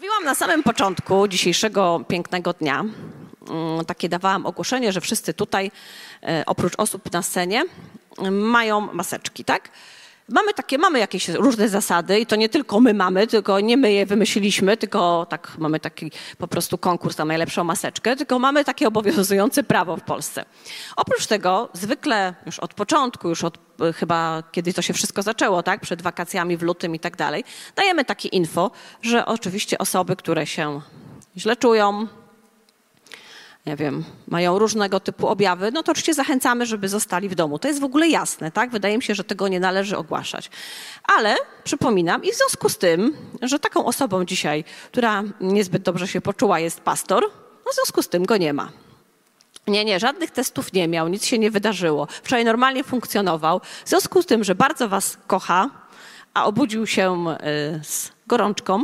Mówiłam na samym początku dzisiejszego pięknego dnia, takie dawałam ogłoszenie, że wszyscy tutaj, oprócz osób na scenie, mają maseczki, tak? Mamy jakieś różne zasady i to nie tylko my mamy, tylko nie my je wymyśliliśmy, tylko tak mamy taki po prostu konkurs na najlepszą maseczkę, tylko mamy takie obowiązujące prawo w Polsce. Oprócz tego zwykle już od początku, już od chyba kiedy to się wszystko zaczęło, tak, przed wakacjami w lutym i tak dalej, dajemy takie info, że oczywiście osoby, które się źle czują, nie wiem, mają różnego typu objawy, no to oczywiście zachęcamy, żeby zostali w domu. To jest w ogóle jasne, tak? Wydaje mi się, że tego nie należy ogłaszać. Ale przypominam i w związku z tym, że taką osobą dzisiaj, która niezbyt dobrze się poczuła, jest pastor, no w związku z tym go nie ma. Nie, żadnych testów nie miał, nic się nie wydarzyło. Wczoraj normalnie funkcjonował. W związku z tym, że bardzo was kocha, a obudził się z gorączką,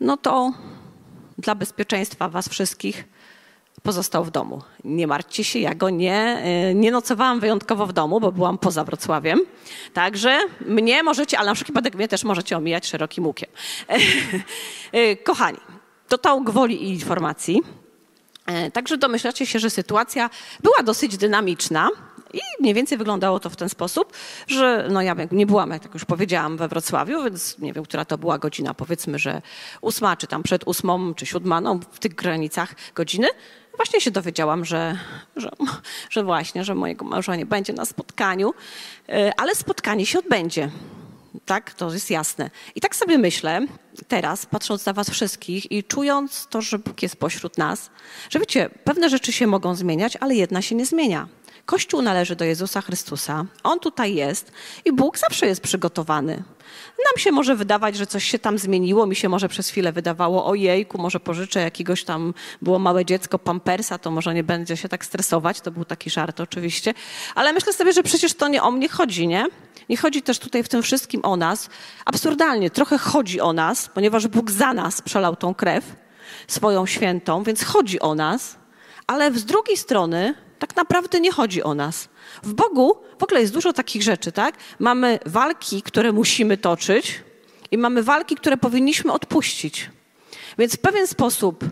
no to dla bezpieczeństwa was wszystkich pozostał w domu. Nie martwcie się, ja go nie nocowałam wyjątkowo w domu, bo byłam poza Wrocławiem. Także mnie możecie, ale na przypadek mnie też możecie omijać szerokim łukiem. Kochani, to tą gwoli informacji. Także domyślacie się, że sytuacja była dosyć dynamiczna i mniej więcej wyglądało to w ten sposób, że no ja nie byłam, jak już powiedziałam, we Wrocławiu, więc nie wiem, która to była godzina, powiedzmy, że 8, czy tam przed 8, czy 7, no w tych granicach godziny. Właśnie się dowiedziałam, że mojego męża nie będzie na spotkaniu, ale spotkanie się odbędzie. Tak, to jest jasne. I tak sobie myślę teraz, patrząc na was wszystkich i czując to, że Bóg jest pośród nas, że wiecie, pewne rzeczy się mogą zmieniać, ale jedna się nie zmienia. Kościół należy do Jezusa Chrystusa, On tutaj jest i Bóg zawsze jest przygotowany. Nam się może wydawać, że coś się tam zmieniło, mi się może przez chwilę wydawało, ojejku, może pożyczę jakiegoś tam, było małe dziecko, pampersa, to może nie będzie się tak stresować, to był taki żart oczywiście, ale myślę sobie, że przecież to nie o mnie chodzi, nie? Nie chodzi też tutaj w tym wszystkim o nas, absurdalnie trochę chodzi o nas, ponieważ Bóg za nas przelał tą krew swoją świętą, więc chodzi o nas, ale z drugiej strony tak naprawdę nie chodzi o nas. W Bogu w ogóle jest dużo takich rzeczy, tak? Mamy walki, które musimy toczyć i mamy walki, które powinniśmy odpuścić. Więc w pewien sposób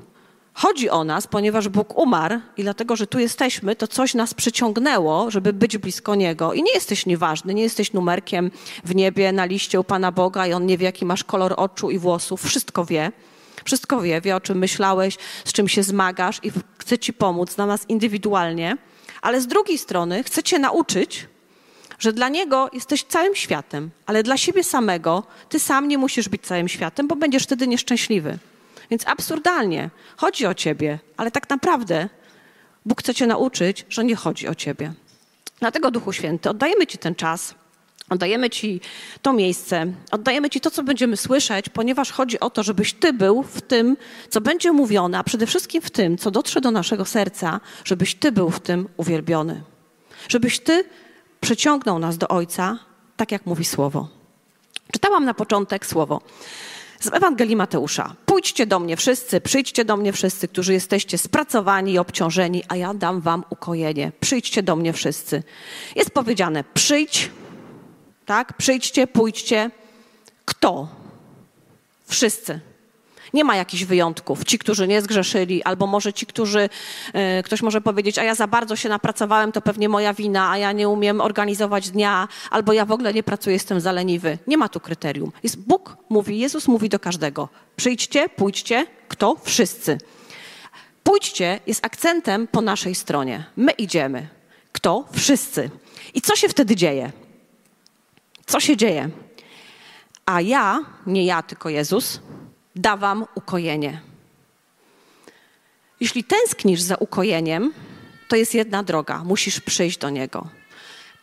chodzi o nas, ponieważ Bóg umarł i dlatego, że tu jesteśmy, to coś nas przyciągnęło, żeby być blisko Niego. I nie jesteś nieważny, nie jesteś numerkiem w niebie, na liście u Pana Boga i On nie wie, jaki masz kolor oczu i włosów. Wszystko wie. Wszystko wie, o czym myślałeś, z czym się zmagasz i chce ci pomóc, dla nas indywidualnie, ale z drugiej strony chce cię nauczyć, że dla Niego jesteś całym światem, ale dla siebie samego ty sam nie musisz być całym światem, bo będziesz wtedy nieszczęśliwy. Więc absurdalnie chodzi o ciebie, ale tak naprawdę Bóg chce cię nauczyć, że nie chodzi o ciebie. Dlatego Duchu Święty, oddajemy ci ten czas, oddajemy ci to miejsce, oddajemy ci to, co będziemy słyszeć, ponieważ chodzi o to, żebyś ty był w tym, co będzie mówione, a przede wszystkim w tym, co dotrze do naszego serca, żebyś ty był w tym uwielbiony. Żebyś ty przyciągnął nas do Ojca, tak jak mówi Słowo. Czytałam na początek Słowo z Ewangelii Mateusza. Pójdźcie do mnie wszyscy, przyjdźcie do mnie wszyscy, którzy jesteście spracowani i obciążeni, a ja dam wam ukojenie. Przyjdźcie do mnie wszyscy. Jest powiedziane, przyjdź. Tak? Przyjdźcie, pójdźcie. Kto? Wszyscy. Nie ma jakichś wyjątków. Ci, którzy nie zgrzeszyli, albo może ci, którzy... Ktoś może powiedzieć, a ja za bardzo się napracowałem, to pewnie moja wina, a ja nie umiem organizować dnia, albo ja w ogóle nie pracuję, jestem za leniwy. Nie ma tu kryterium. Jest Bóg mówi, Jezus mówi do każdego. Przyjdźcie, pójdźcie. Kto? Wszyscy. Pójdźcie jest akcentem po naszej stronie. My idziemy. Kto? Wszyscy. I co się wtedy dzieje? Co się dzieje? A ja, nie ja, tylko Jezus, da wam ukojenie. Jeśli tęsknisz za ukojeniem, to jest jedna droga. Musisz przyjść do Niego.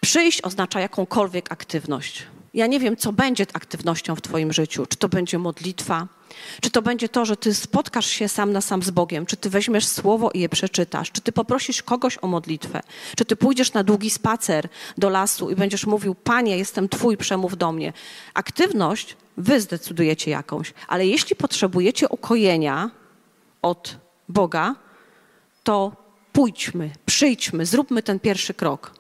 Przyjść oznacza jakąkolwiek aktywność. Ja nie wiem, co będzie aktywnością w twoim życiu. Czy to będzie modlitwa? Czy to będzie to, że ty spotkasz się sam na sam z Bogiem? Czy ty weźmiesz słowo i je przeczytasz? Czy ty poprosisz kogoś o modlitwę? Czy ty pójdziesz na długi spacer do lasu i będziesz mówił, Panie, jestem Twój, przemów do mnie. Aktywność wy zdecydujecie jakąś. Ale jeśli potrzebujecie ukojenia od Boga, to pójdźmy, przyjdźmy, zróbmy ten pierwszy krok.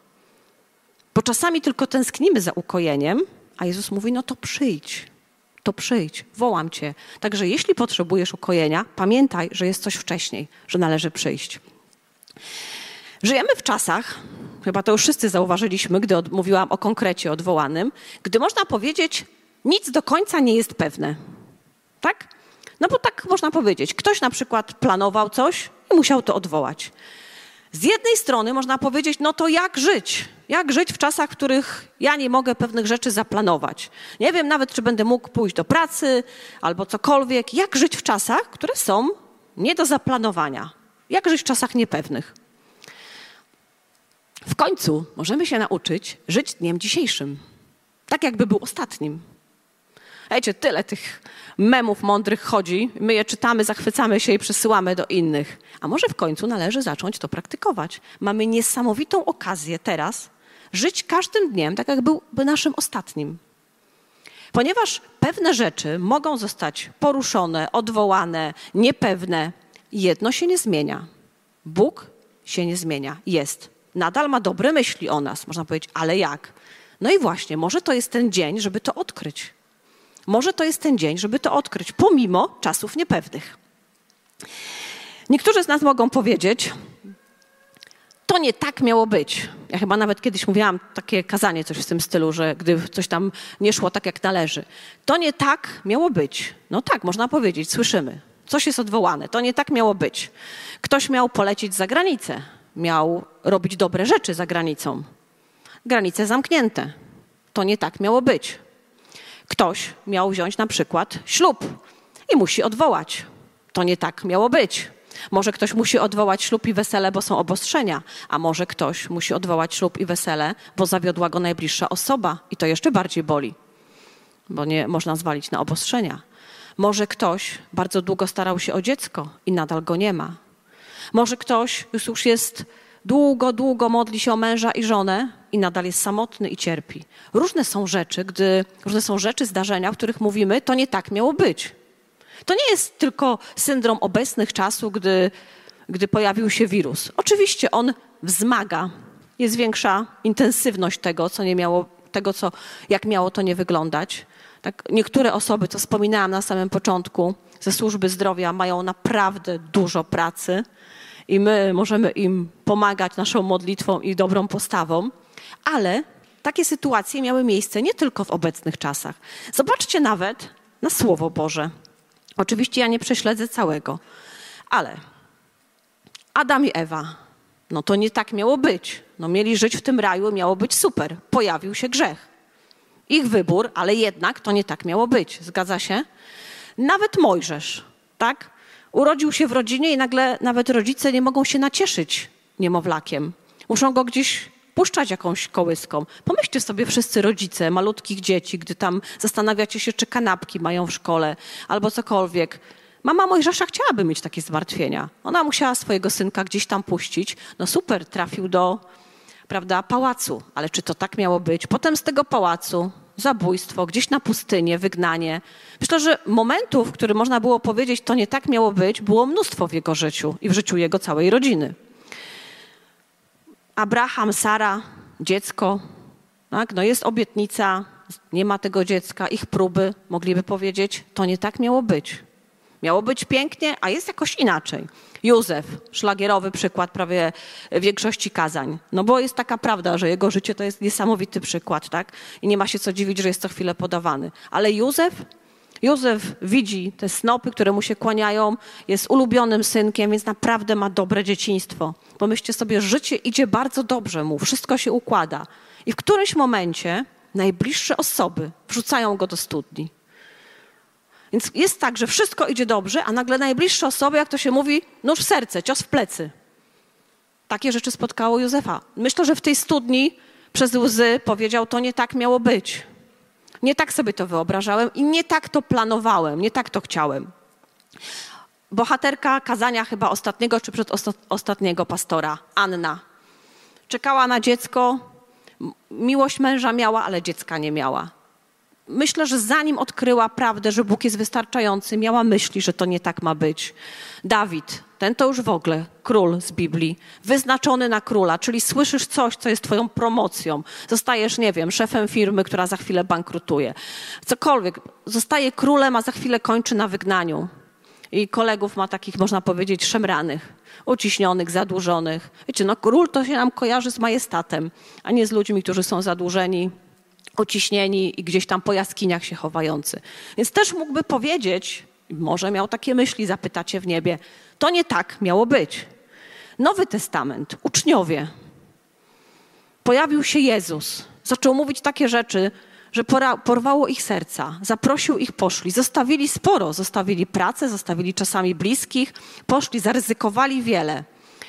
Bo czasami tylko tęsknimy za ukojeniem, a Jezus mówi, no to przyjdź. to przyjdź, wołam Cię. Także jeśli potrzebujesz ukojenia, pamiętaj, że jest coś wcześniej, że należy przyjść. Żyjemy w czasach, chyba to już wszyscy zauważyliśmy, gdy mówiłam o konkrecie odwołanym, gdy można powiedzieć, nic do końca nie jest pewne. Tak? No bo tak można powiedzieć. Ktoś na przykład planował coś i musiał to odwołać. Z jednej strony można powiedzieć, no to jak żyć? Jak żyć w czasach, w których ja nie mogę pewnych rzeczy zaplanować? Nie wiem nawet, czy będę mógł pójść do pracy albo cokolwiek. Jak żyć w czasach, które są nie do zaplanowania? Jak żyć w czasach niepewnych? W końcu możemy się nauczyć żyć dniem dzisiejszym. Tak jakby był ostatnim. Wiecie, tyle tych memów mądrych chodzi, my je czytamy, zachwycamy się i przesyłamy do innych. A może w końcu należy zacząć to praktykować. Mamy niesamowitą okazję teraz żyć każdym dniem, tak jak byłby naszym ostatnim. Ponieważ pewne rzeczy mogą zostać poruszone, odwołane, niepewne. Jedno się nie zmienia. Bóg się nie zmienia. Jest. Nadal ma dobre myśli o nas. Można powiedzieć, ale jak? No i właśnie, może to jest ten dzień, żeby to odkryć. Może to jest ten dzień, żeby to odkryć, pomimo czasów niepewnych. Niektórzy z nas mogą powiedzieć, to nie tak miało być. Ja chyba nawet kiedyś mówiłam takie kazanie, coś w tym stylu, że gdy coś tam nie szło tak, jak należy. To nie tak miało być. No tak, można powiedzieć, słyszymy. Coś jest odwołane, to nie tak miało być. Ktoś miał polecieć za granicę, miał robić dobre rzeczy za granicą. Granice zamknięte, to nie tak miało być. Ktoś miał wziąć na przykład ślub i musi odwołać. To nie tak miało być. Może ktoś musi odwołać ślub i wesele, bo są obostrzenia, a może ktoś musi odwołać ślub i wesele, bo zawiodła go najbliższa osoba i to jeszcze bardziej boli, bo nie można zwalić na obostrzenia. Może ktoś bardzo długo starał się o dziecko i nadal go nie ma. Może ktoś już jest długo modli się o męża i żonę i nadal jest samotny i cierpi. Różne są rzeczy, zdarzenia, w których mówimy, to nie tak miało być. To nie jest tylko syndrom obecnych czasów, gdy pojawił się wirus. Oczywiście on wzmaga, jest większa intensywność tego, co nie miało, tego, co jak miało to nie wyglądać. Tak, niektóre osoby, co wspominałam na samym początku, ze służby zdrowia mają naprawdę dużo pracy i my możemy im pomagać naszą modlitwą i dobrą postawą, ale takie sytuacje miały miejsce nie tylko w obecnych czasach. Zobaczcie nawet na Słowo Boże. Oczywiście ja nie prześledzę całego, ale Adam i Ewa, no to nie tak miało być. No mieli żyć w tym raju, miało być super. Pojawił się grzech. Ich wybór, ale jednak to nie tak miało być. Zgadza się? Nawet Mojżesz, tak? Urodził się w rodzinie i nagle nawet rodzice nie mogą się nacieszyć niemowlakiem. Muszą go gdzieś puszczać jakąś kołyską. Pomyślcie sobie wszyscy rodzice malutkich dzieci, gdy tam zastanawiacie się, czy kanapki mają w szkole albo cokolwiek. Mama Mojżesza chciałaby mieć takie zmartwienia. Ona musiała swojego synka gdzieś tam puścić. No super, trafił do, prawda, pałacu. Ale czy to tak miało być? Potem z tego pałacu zabójstwo, gdzieś na pustynię, wygnanie. Myślę, że momentów, w których można było powiedzieć, to nie tak miało być, było mnóstwo w jego życiu i w życiu jego całej rodziny. Abraham, Sara, dziecko, tak? No jest obietnica, nie ma tego dziecka, ich próby, mogliby powiedzieć, to nie tak miało być. Miało być pięknie, a jest jakoś inaczej. Józef, szlagierowy przykład prawie większości kazań. No bo jest taka prawda, że jego życie to jest niesamowity przykład, tak? I nie ma się co dziwić, że jest co chwilę podawany. Ale Józef widzi te snopy, które mu się kłaniają, jest ulubionym synkiem, więc naprawdę ma dobre dzieciństwo. Pomyślcie sobie, życie idzie bardzo dobrze mu, wszystko się układa. I w którymś momencie najbliższe osoby wrzucają go do studni. Więc jest tak, że wszystko idzie dobrze, a nagle najbliższe osoby, jak to się mówi, nóż w serce, cios w plecy. Takie rzeczy spotkało Józefa. Myślę, że w tej studni przez łzy powiedział, to nie tak miało być. Nie tak sobie to wyobrażałem i nie tak to planowałem, nie tak to chciałem. Bohaterka kazania chyba ostatniego czy przedostatniego pastora, Anna. Czekała na dziecko, miłość męża miała, ale dziecka nie miała. Myślę, że zanim odkryła prawdę, że Bóg jest wystarczający, miała myśli, że to nie tak ma być. Dawid, ten to już w ogóle król z Biblii, wyznaczony na króla, czyli słyszysz coś, co jest twoją promocją. Zostajesz, nie wiem, szefem firmy, która za chwilę bankrutuje. Cokolwiek, zostaje królem, a za chwilę kończy na wygnaniu. I kolegów ma takich, można powiedzieć, szemranych, uciśnionych, zadłużonych. Wiecie, no król to się nam kojarzy z majestatem, a nie z ludźmi, którzy są zadłużeni, uciśnieni i gdzieś tam po jaskiniach się chowający. Więc też mógłby powiedzieć, może miał takie myśli, zapytacie w niebie, to nie tak miało być. Nowy Testament, uczniowie. Pojawił się Jezus, zaczął mówić takie rzeczy, że porwało ich serca, zaprosił ich, poszli. Zostawili sporo, zostawili pracę, zostawili czasami bliskich, poszli, zaryzykowali wiele.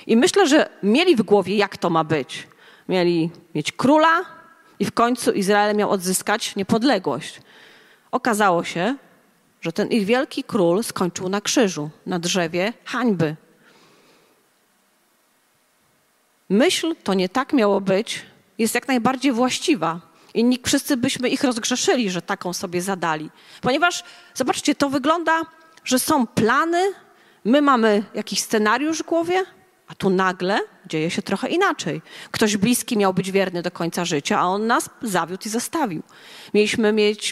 I myślę, że mieli w głowie, jak to ma być. Mieli mieć króla i w końcu Izrael miał odzyskać niepodległość. Okazało się, że ten ich wielki król skończył na krzyżu, na drzewie hańby. Myśl, to nie tak miało być, jest jak najbardziej właściwa. I wszyscy byśmy ich rozgrzeszyli, że taką sobie zadali. Ponieważ, zobaczcie, to wygląda, że są plany, my mamy jakiś scenariusz w głowie, a tu nagle dzieje się trochę inaczej. Ktoś bliski miał być wierny do końca życia, a on nas zawiódł i zostawił.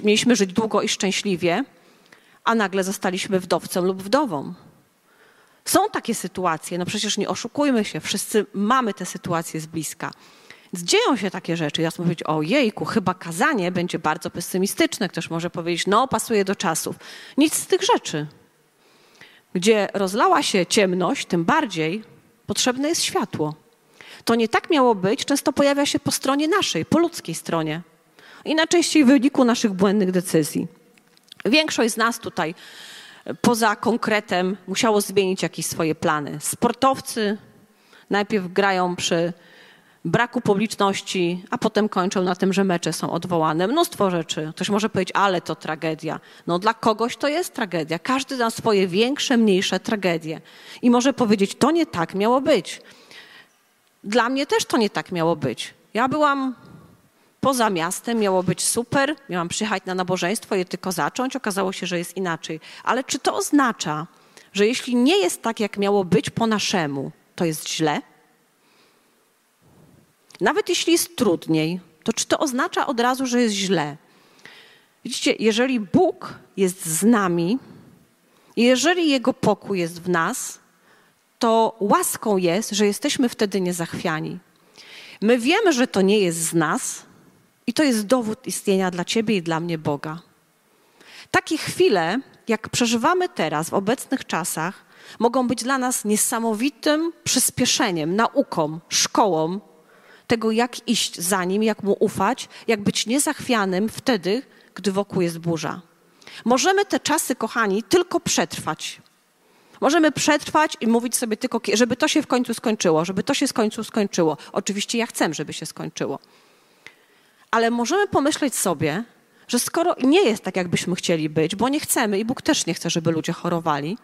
Mieliśmy żyć długo i szczęśliwie, a nagle zostaliśmy wdowcem lub wdową. Są takie sytuacje, no przecież nie oszukujmy się, wszyscy mamy te sytuacje z bliska. Dzieją się takie rzeczy. Ja chcę powiedzieć, ojejku, chyba kazanie będzie bardzo pesymistyczne. Ktoś może powiedzieć, no pasuje do czasów. Nic z tych rzeczy. Gdzie rozlała się ciemność, tym bardziej potrzebne jest światło. To nie tak miało być, często pojawia się po stronie naszej, po ludzkiej stronie. I najczęściej w wyniku naszych błędnych decyzji. Większość z nas tutaj, poza konkretem, musiało zmienić jakieś swoje plany. Sportowcy najpierw grają przy braku publiczności, a potem kończą na tym, że mecze są odwołane. Mnóstwo rzeczy. Ktoś może powiedzieć, ale to tragedia. No dla kogoś to jest tragedia. Każdy ma swoje większe, mniejsze tragedie. I może powiedzieć, to nie tak miało być. Dla mnie też to nie tak miało być. Ja byłam poza miastem, miało być super, miałam przyjechać na nabożeństwo i tylko zacząć. Okazało się, że jest inaczej. Ale czy to oznacza, że jeśli nie jest tak, jak miało być po naszemu, to jest źle? Nawet jeśli jest trudniej, to czy to oznacza od razu, że jest źle? Widzicie, jeżeli Bóg jest z nami, jeżeli Jego pokój jest w nas, to łaską jest, że jesteśmy wtedy niezachwiani. My wiemy, że to nie jest z nas i to jest dowód istnienia dla ciebie i dla mnie Boga. Takie chwile, jak przeżywamy teraz w obecnych czasach, mogą być dla nas niesamowitym przyspieszeniem, nauką, szkołą, tego, jak iść za Nim, jak Mu ufać, jak być niezachwianym wtedy, gdy wokół jest burza. Możemy te czasy, kochani, tylko przetrwać. Możemy przetrwać i mówić sobie tylko, żeby to się w końcu skończyło, żeby to się w końcu skończyło. Oczywiście ja chcę, żeby się skończyło. Ale możemy pomyśleć sobie, że skoro nie jest tak, jakbyśmy chcieli być, bo nie chcemy i Bóg też nie chce, żeby ludzie chorowali,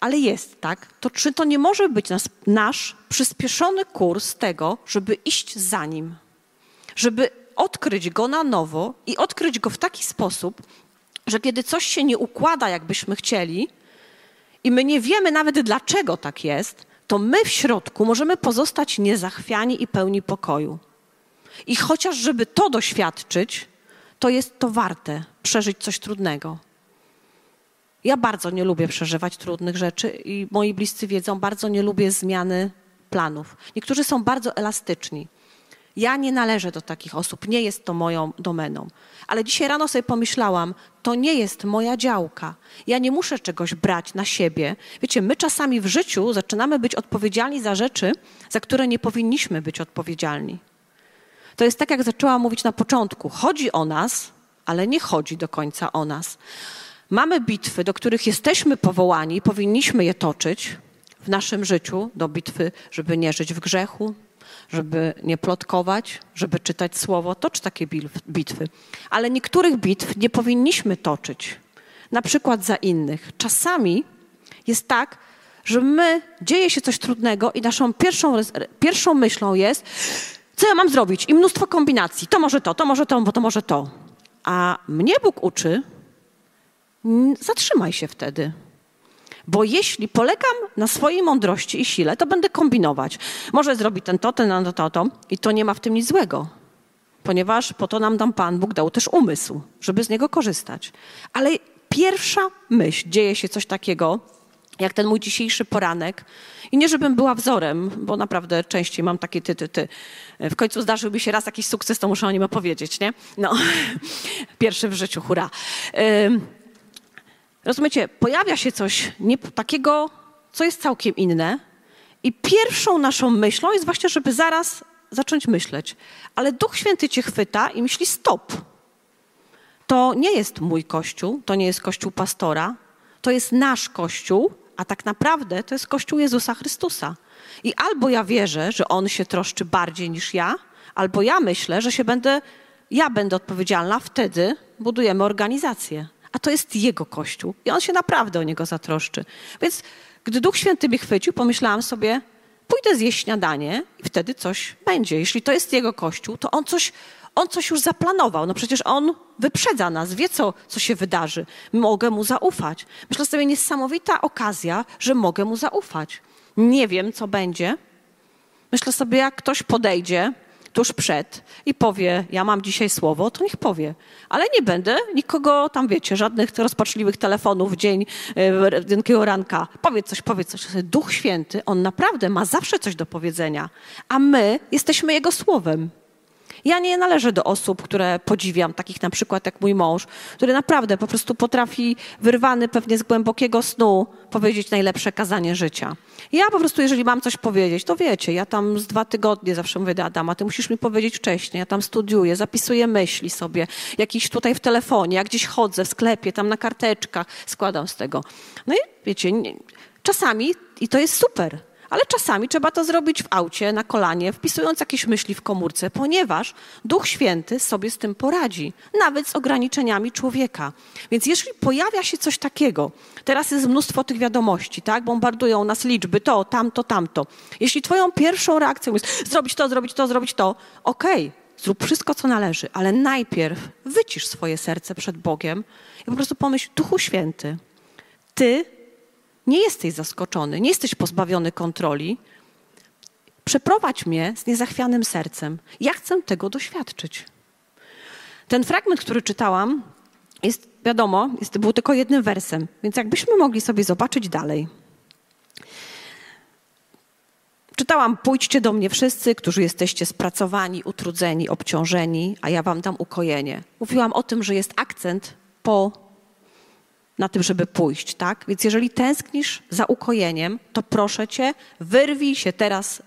ale jest, tak? To czy to nie może być nasz przyspieszony kurs tego, żeby iść za Nim? Żeby odkryć Go na nowo i odkryć Go w taki sposób, że kiedy coś się nie układa, jakbyśmy chcieli i my nie wiemy nawet dlaczego tak jest, to my w środku możemy pozostać niezachwiani i pełni pokoju. I chociaż żeby to doświadczyć, to jest to warte przeżyć coś trudnego. Ja bardzo nie lubię przeżywać trudnych rzeczy i moi bliscy wiedzą, bardzo nie lubię zmiany planów. Niektórzy są bardzo elastyczni. Ja nie należę do takich osób, nie jest to moją domeną. Ale dzisiaj rano sobie pomyślałam, to nie jest moja działka. Ja nie muszę czegoś brać na siebie. Wiecie, my czasami w życiu zaczynamy być odpowiedzialni za rzeczy, za które nie powinniśmy być odpowiedzialni. To jest tak, jak zaczęłam mówić na początku. Chodzi o nas, ale nie chodzi do końca o nas. Mamy bitwy, do których jesteśmy powołani, powinniśmy je toczyć w naszym życiu, do bitwy, żeby nie żyć w grzechu, żeby nie plotkować, żeby czytać słowo, tocz takie bitwy. Ale niektórych bitw nie powinniśmy toczyć, na przykład za innych. Czasami jest tak, że dzieje się coś trudnego i naszą pierwszą myślą jest, co ja mam zrobić? I mnóstwo kombinacji, to może to. A mnie Bóg uczy, zatrzymaj się wtedy. Bo jeśli polegam na swojej mądrości i sile, to będę kombinować. Może zrobić ten, to. I to nie ma w tym nic złego. Ponieważ po to nam Pan Bóg dał też umysł, żeby z niego korzystać. Ale pierwsza myśl, dzieje się coś takiego, jak ten mój dzisiejszy poranek. I nie, żebym była wzorem, bo naprawdę częściej mam takie ty. W końcu zdarzyłby się raz jakiś sukces, to muszę o nim opowiedzieć, nie? No, pierwszy w życiu, hurra. Rozumiecie, pojawia się coś takiego, co jest całkiem inne i pierwszą naszą myślą jest właśnie, żeby zaraz zacząć myśleć. Ale Duch Święty cię chwyta i myśli stop. To nie jest mój Kościół, to nie jest Kościół pastora, to jest nasz Kościół, a tak naprawdę to jest Kościół Jezusa Chrystusa. I albo ja wierzę, że On się troszczy bardziej niż ja, albo ja myślę, że ja będę odpowiedzialna, wtedy budujemy organizację. A to jest Jego Kościół i On się naprawdę o niego zatroszczy. Więc gdy Duch Święty mnie chwycił, pomyślałam sobie, pójdę zjeść śniadanie i wtedy coś będzie. Jeśli to jest Jego Kościół, to On coś już zaplanował. No przecież On wyprzedza nas, wie co się wydarzy. Mogę Mu zaufać. Myślę sobie, niesamowita okazja, że mogę Mu zaufać. Nie wiem, co będzie. Myślę sobie, jak ktoś podejdzie tuż przed i powie, ja mam dzisiaj słowo, to niech powie. Ale nie będę nikogo tam, wiecie, żadnych rozpaczliwych telefonów dzień ranka. Powiedz coś. Duch Święty, On naprawdę ma zawsze coś do powiedzenia, a my jesteśmy Jego słowem. Ja nie należę do osób, które podziwiam, takich na przykład jak mój mąż, który naprawdę po prostu potrafi, wyrwany pewnie z głębokiego snu, powiedzieć najlepsze kazanie życia. Ja po prostu, jeżeli mam coś powiedzieć, to wiecie, ja tam z 2 tygodnie zawsze mówię do Adama, ty musisz mi powiedzieć wcześniej, ja tam studiuję, zapisuję myśli sobie, jakiś tutaj w telefonie, ja gdzieś chodzę w sklepie, tam na karteczkach, składam z tego. No i wiecie, czasami, i to jest super, ale czasami trzeba to zrobić w aucie, na kolanie, wpisując jakieś myśli w komórce, ponieważ Duch Święty sobie z tym poradzi, nawet z ograniczeniami człowieka. Więc jeśli pojawia się coś takiego, teraz jest mnóstwo tych wiadomości, tak? Bombardują nas liczby, to, tamto, tamto. Jeśli twoją pierwszą reakcją jest zrobić to, okej, zrób wszystko, co należy, ale najpierw wycisz swoje serce przed Bogiem i po prostu pomyśl, Duchu Święty, Ty nie jesteś zaskoczony, nie jesteś pozbawiony kontroli. Przeprowadź mnie z niezachwianym sercem. Ja chcę tego doświadczyć. Ten fragment, który czytałam, był tylko jednym wersem, więc jakbyśmy mogli sobie zobaczyć dalej. Czytałam, pójdźcie do mnie wszyscy, którzy jesteście spracowani, utrudzeni, obciążeni, a ja wam dam ukojenie. Mówiłam o tym, że jest akcent na tym, żeby pójść, tak? Więc jeżeli tęsknisz za ukojeniem, to proszę cię, wyrwij się teraz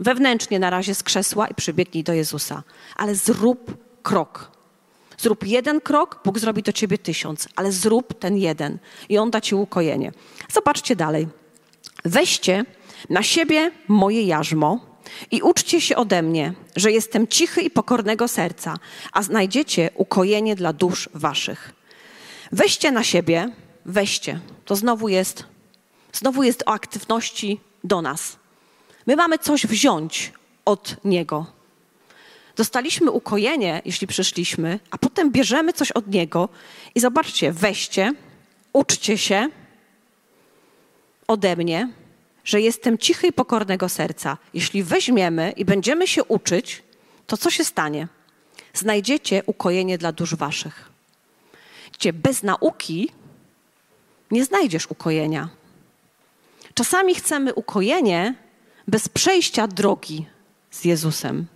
wewnętrznie na razie z krzesła i przybiegnij do Jezusa. Ale zrób krok. Zrób jeden krok, Bóg zrobi do ciebie 1000, ale zrób ten jeden i On da ci ukojenie. Zobaczcie dalej. Weźcie na siebie moje jarzmo i uczcie się ode mnie, że jestem cichy i pokornego serca, a znajdziecie ukojenie dla dusz waszych. Weźcie na siebie, weźcie. To znowu jest o aktywności do nas. My mamy coś wziąć od Niego. Dostaliśmy ukojenie, jeśli przyszliśmy, a potem bierzemy coś od Niego i zobaczcie, weźcie, uczcie się ode mnie, że jestem cichy i pokornego serca. Jeśli weźmiemy i będziemy się uczyć, to co się stanie? Znajdziecie ukojenie dla dusz waszych. Bez nauki nie znajdziesz ukojenia. Czasami chcemy ukojenie bez przejścia drogi z Jezusem.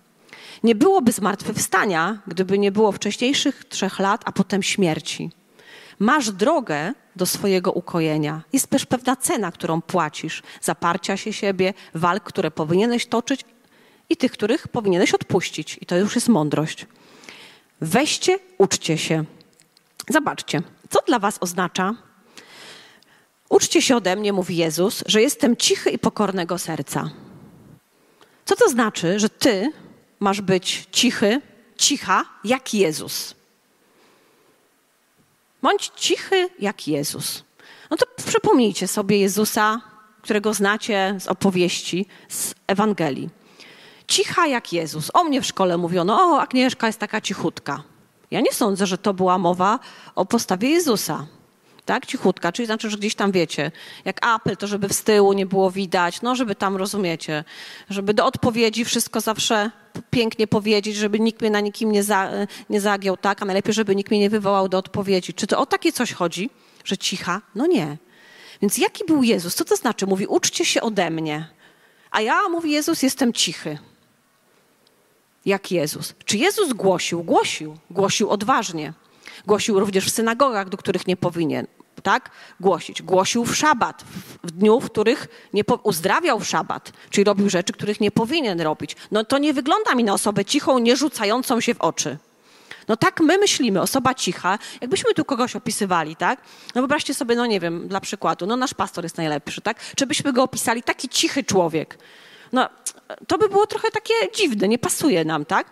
Nie byłoby zmartwychwstania, gdyby nie było wcześniejszych 3 lat, a potem śmierci. Masz drogę do swojego ukojenia. Jest też pewna cena, którą płacisz. Zaparcia się siebie, walk, które powinieneś toczyć i tych, których powinieneś odpuścić. I to już jest mądrość. Weźcie, uczcie się. Zobaczcie, co dla was oznacza? Uczcie się ode mnie, mówi Jezus, że jestem cichy i pokornego serca. Co to znaczy, że ty masz być cichy, cicha jak Jezus? Bądź cichy jak Jezus. No to przypomnijcie sobie Jezusa, którego znacie z opowieści, z Ewangelii. Cicha jak Jezus. O mnie w szkole mówiono, Agnieszka jest taka cichutka. Ja nie sądzę, że to była mowa o postawie Jezusa. tak, cichutka, czyli znaczy, że gdzieś tam wiecie, jak Apple, to żeby z tyłu nie było widać, no żeby tam, rozumiecie, żeby do odpowiedzi wszystko zawsze pięknie powiedzieć, żeby nikt mnie na nikim nie zagiął, tak, a najlepiej, żeby nikt mnie nie wywołał do odpowiedzi. Czy to o takie coś chodzi, że cicha? No nie. Więc jaki był Jezus? Co to znaczy? Mówi, uczcie się ode mnie, a ja, mówi Jezus, jestem cichy. Jak Jezus. Czy Jezus głosił? Głosił. Głosił odważnie. Głosił również w synagogach, do których nie powinien, tak, głosić. Głosił w szabat, w dniu, w których nie uzdrawiał w szabat, czyli robił rzeczy, których nie powinien robić. No to nie wygląda mi na osobę cichą, nie rzucającą się w oczy. No tak my myślimy, osoba cicha, jakbyśmy tu kogoś opisywali, tak? No wyobraźcie sobie, no nie wiem, dla przykładu, no nasz pastor jest najlepszy, tak? Czy byśmy go opisali, taki cichy człowiek? No to by było trochę takie dziwne, nie pasuje nam, tak?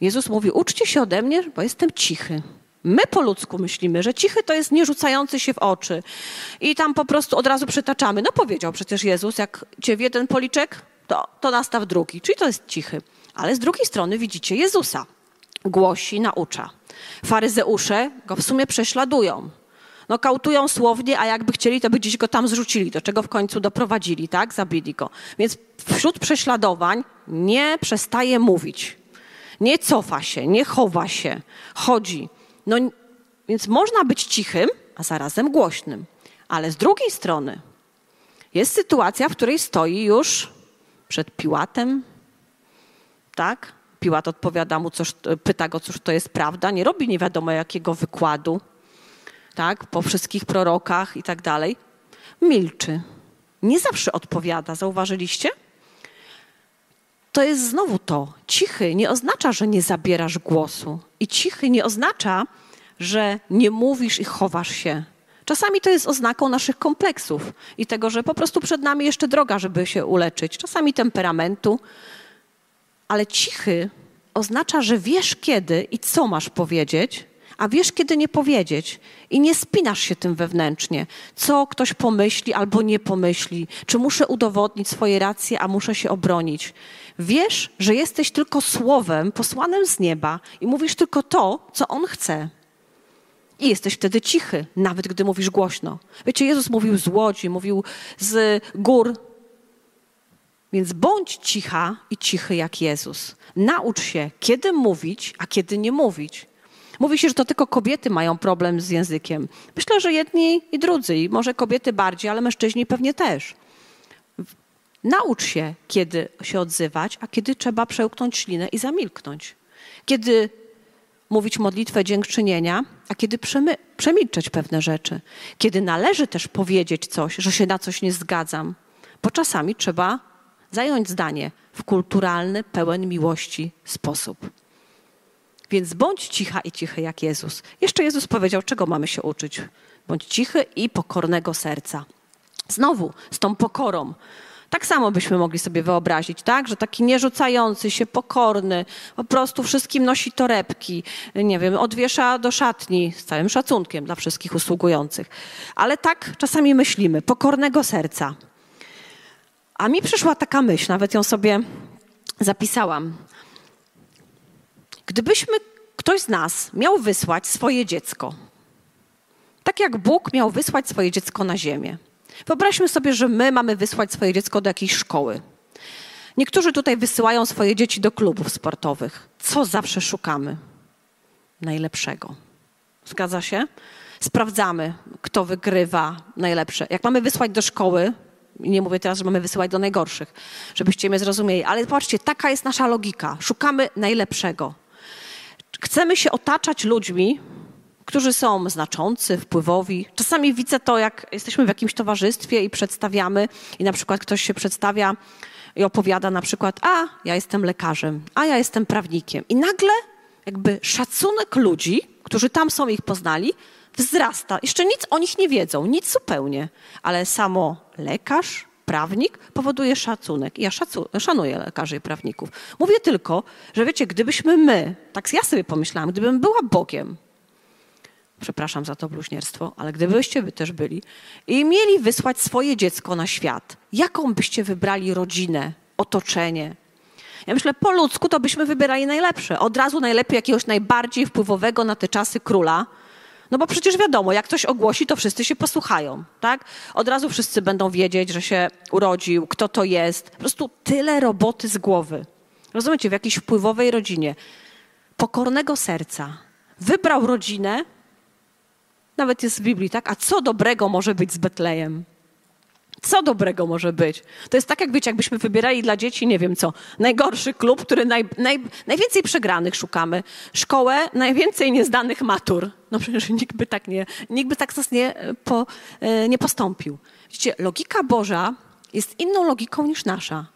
Jezus mówi, uczcie się ode mnie, bo jestem cichy. My po ludzku myślimy, że cichy to jest nierzucający się w oczy. I tam po prostu od razu przytaczamy. No powiedział przecież Jezus, jak cię w jeden policzek, to nastaw drugi. Czyli to jest cichy. Ale z drugiej strony widzicie Jezusa. Głosi, naucza. Faryzeusze go w sumie prześladują. No kautują słownie, a jakby chcieli, to by gdzieś go tam zrzucili, do czego w końcu doprowadzili, tak? Zabili go. Więc wśród prześladowań nie przestaje mówić. Nie cofa się, nie chowa się, chodzi. No, więc można być cichym, a zarazem głośnym. Ale z drugiej strony jest sytuacja, w której stoi już przed Piłatem. Tak? Piłat odpowiada mu, pyta go, cóż to jest prawda. Nie robi nie wiadomo jakiego wykładu. Tak? Po wszystkich prorokach i tak dalej. Milczy. Nie zawsze odpowiada. Zauważyliście? To jest znowu to. Cichy nie oznacza, że nie zabierasz głosu. I cichy nie oznacza, że nie mówisz i chowasz się. Czasami to jest oznaką naszych kompleksów i tego, że po prostu przed nami jeszcze droga, żeby się uleczyć. Czasami temperamentu. Ale cichy oznacza, że wiesz kiedy i co masz powiedzieć, a wiesz kiedy nie powiedzieć. I nie spinasz się tym wewnętrznie. Co ktoś pomyśli albo nie pomyśli. Czy muszę udowodnić swoje racje, a muszę się obronić. Wiesz, że jesteś tylko słowem posłanym z nieba i mówisz tylko to, co on chce. I jesteś wtedy cichy, nawet gdy mówisz głośno. Wiecie, Jezus mówił z łodzi, mówił z gór. Więc bądź cicha i cichy jak Jezus. Naucz się, kiedy mówić, a kiedy nie mówić. Mówi się, że to tylko kobiety mają problem z językiem. Myślę, że jedni i drudzy. I może kobiety bardziej, ale mężczyźni pewnie też. Naucz się, kiedy się odzywać, a kiedy trzeba przełknąć ślinę i zamilknąć. Kiedy mówić modlitwę dziękczynienia, a kiedy przemilczeć pewne rzeczy. Kiedy należy też powiedzieć coś, że się na coś nie zgadzam. Bo czasami trzeba zająć zdanie w kulturalny, pełen miłości sposób. Więc bądź cicha i cichy jak Jezus. Jeszcze Jezus powiedział, czego mamy się uczyć. Bądź cichy i pokornego serca. Znowu z tą pokorą. Tak samo byśmy mogli sobie wyobrazić, tak? Że taki nierzucający się, pokorny, po prostu wszystkim nosi torebki, nie wiem, odwiesza do szatni z całym szacunkiem dla wszystkich usługujących. Ale tak czasami myślimy, pokornego serca. A mi przyszła taka myśl, nawet ją sobie zapisałam. Gdybyśmy, ktoś z nas miał wysłać swoje dziecko, tak jak Bóg miał wysłać swoje dziecko na ziemię. Wyobraźmy sobie, że my mamy wysłać swoje dziecko do jakiejś szkoły. Niektórzy tutaj wysyłają swoje dzieci do klubów sportowych. Co zawsze szukamy? Najlepszego. Zgadza się? Sprawdzamy, kto wygrywa najlepsze. Jak mamy wysłać do szkoły, nie mówię teraz, że mamy wysyłać do najgorszych, żebyście mnie zrozumieli, ale patrzcie, taka jest nasza logika. Szukamy najlepszego. Chcemy się otaczać ludźmi, którzy są znaczący, wpływowi. Czasami widzę to, jak jesteśmy w jakimś towarzystwie i przedstawiamy i na przykład ktoś się przedstawia i opowiada na przykład, a ja jestem lekarzem, a ja jestem prawnikiem. I nagle jakby szacunek ludzi, którzy tam są i ich poznali, wzrasta. Jeszcze nic o nich nie wiedzą, nic zupełnie, ale samo lekarz, prawnik powoduje szacunek. I ja szanuję lekarzy i prawników. Mówię tylko, że wiecie, gdybyśmy my, tak ja sobie pomyślałam, gdybym była Bogiem, przepraszam za to bluźnierstwo, ale gdybyście by też byli i mieli wysłać swoje dziecko na świat, jaką byście wybrali rodzinę, otoczenie? Ja myślę, po ludzku to byśmy wybierali najlepsze. Od razu najlepiej jakiegoś najbardziej wpływowego na te czasy króla, No bo przecież wiadomo, jak ktoś ogłosi, to wszyscy się posłuchają, tak? Od razu wszyscy będą wiedzieć, że się urodził, kto to jest. Po prostu tyle roboty z głowy. Rozumiecie, w jakiejś wpływowej rodzinie. Pokornego serca. Wybrał rodzinę, nawet jest w Biblii, tak? A co dobrego może być z Betlejem? Co dobrego może być? To jest tak, jak wiecie, jakbyśmy wybierali dla dzieci, nie wiem co, najgorszy klub, który najwięcej przegranych szukamy, szkołę, najwięcej niezdanych matur. No przecież nikt by tak nas nie postąpił. Widzicie, logika Boża jest inną logiką niż nasza.